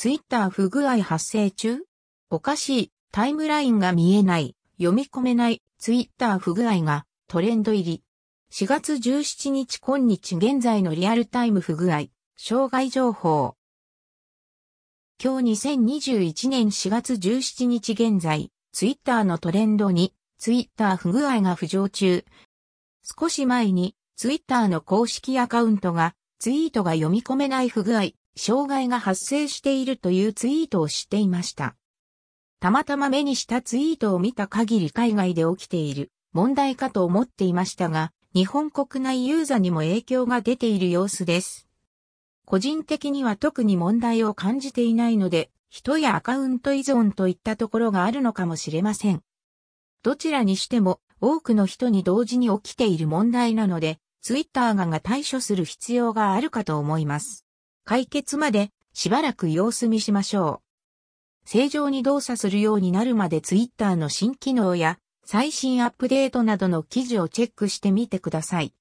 ツイッター不具合発生中？おかしい、タイムラインが見えない、読み込めない、ツイッター不具合がトレンド入り。4月17日今日現在のリアルタイム不具合、障害情報。今日2021年4月17日現在、ツイッターのトレンドに、ツイッター不具合が浮上中。少し前に、ツイッターの公式アカウントが、ツイートが読み込めない不具合、障害が発生しているというツイートをしていました。たまたま目にしたツイートを見た限り海外で起きている問題かと思っていましたが、日本国内ユーザーにも影響が出ている様子です。個人的には特に問題を感じていないので、人やアカウント依存といったところがあるのかもしれません。どちらにしても多くの人に同時に起きている問題なので、ツイッター側が対処する必要があるかと思います。解決までしばらく様子見しましょう。正常に動作するようになるまでツイッターの新機能や最新アップデートなどの記事をチェックしてみてください。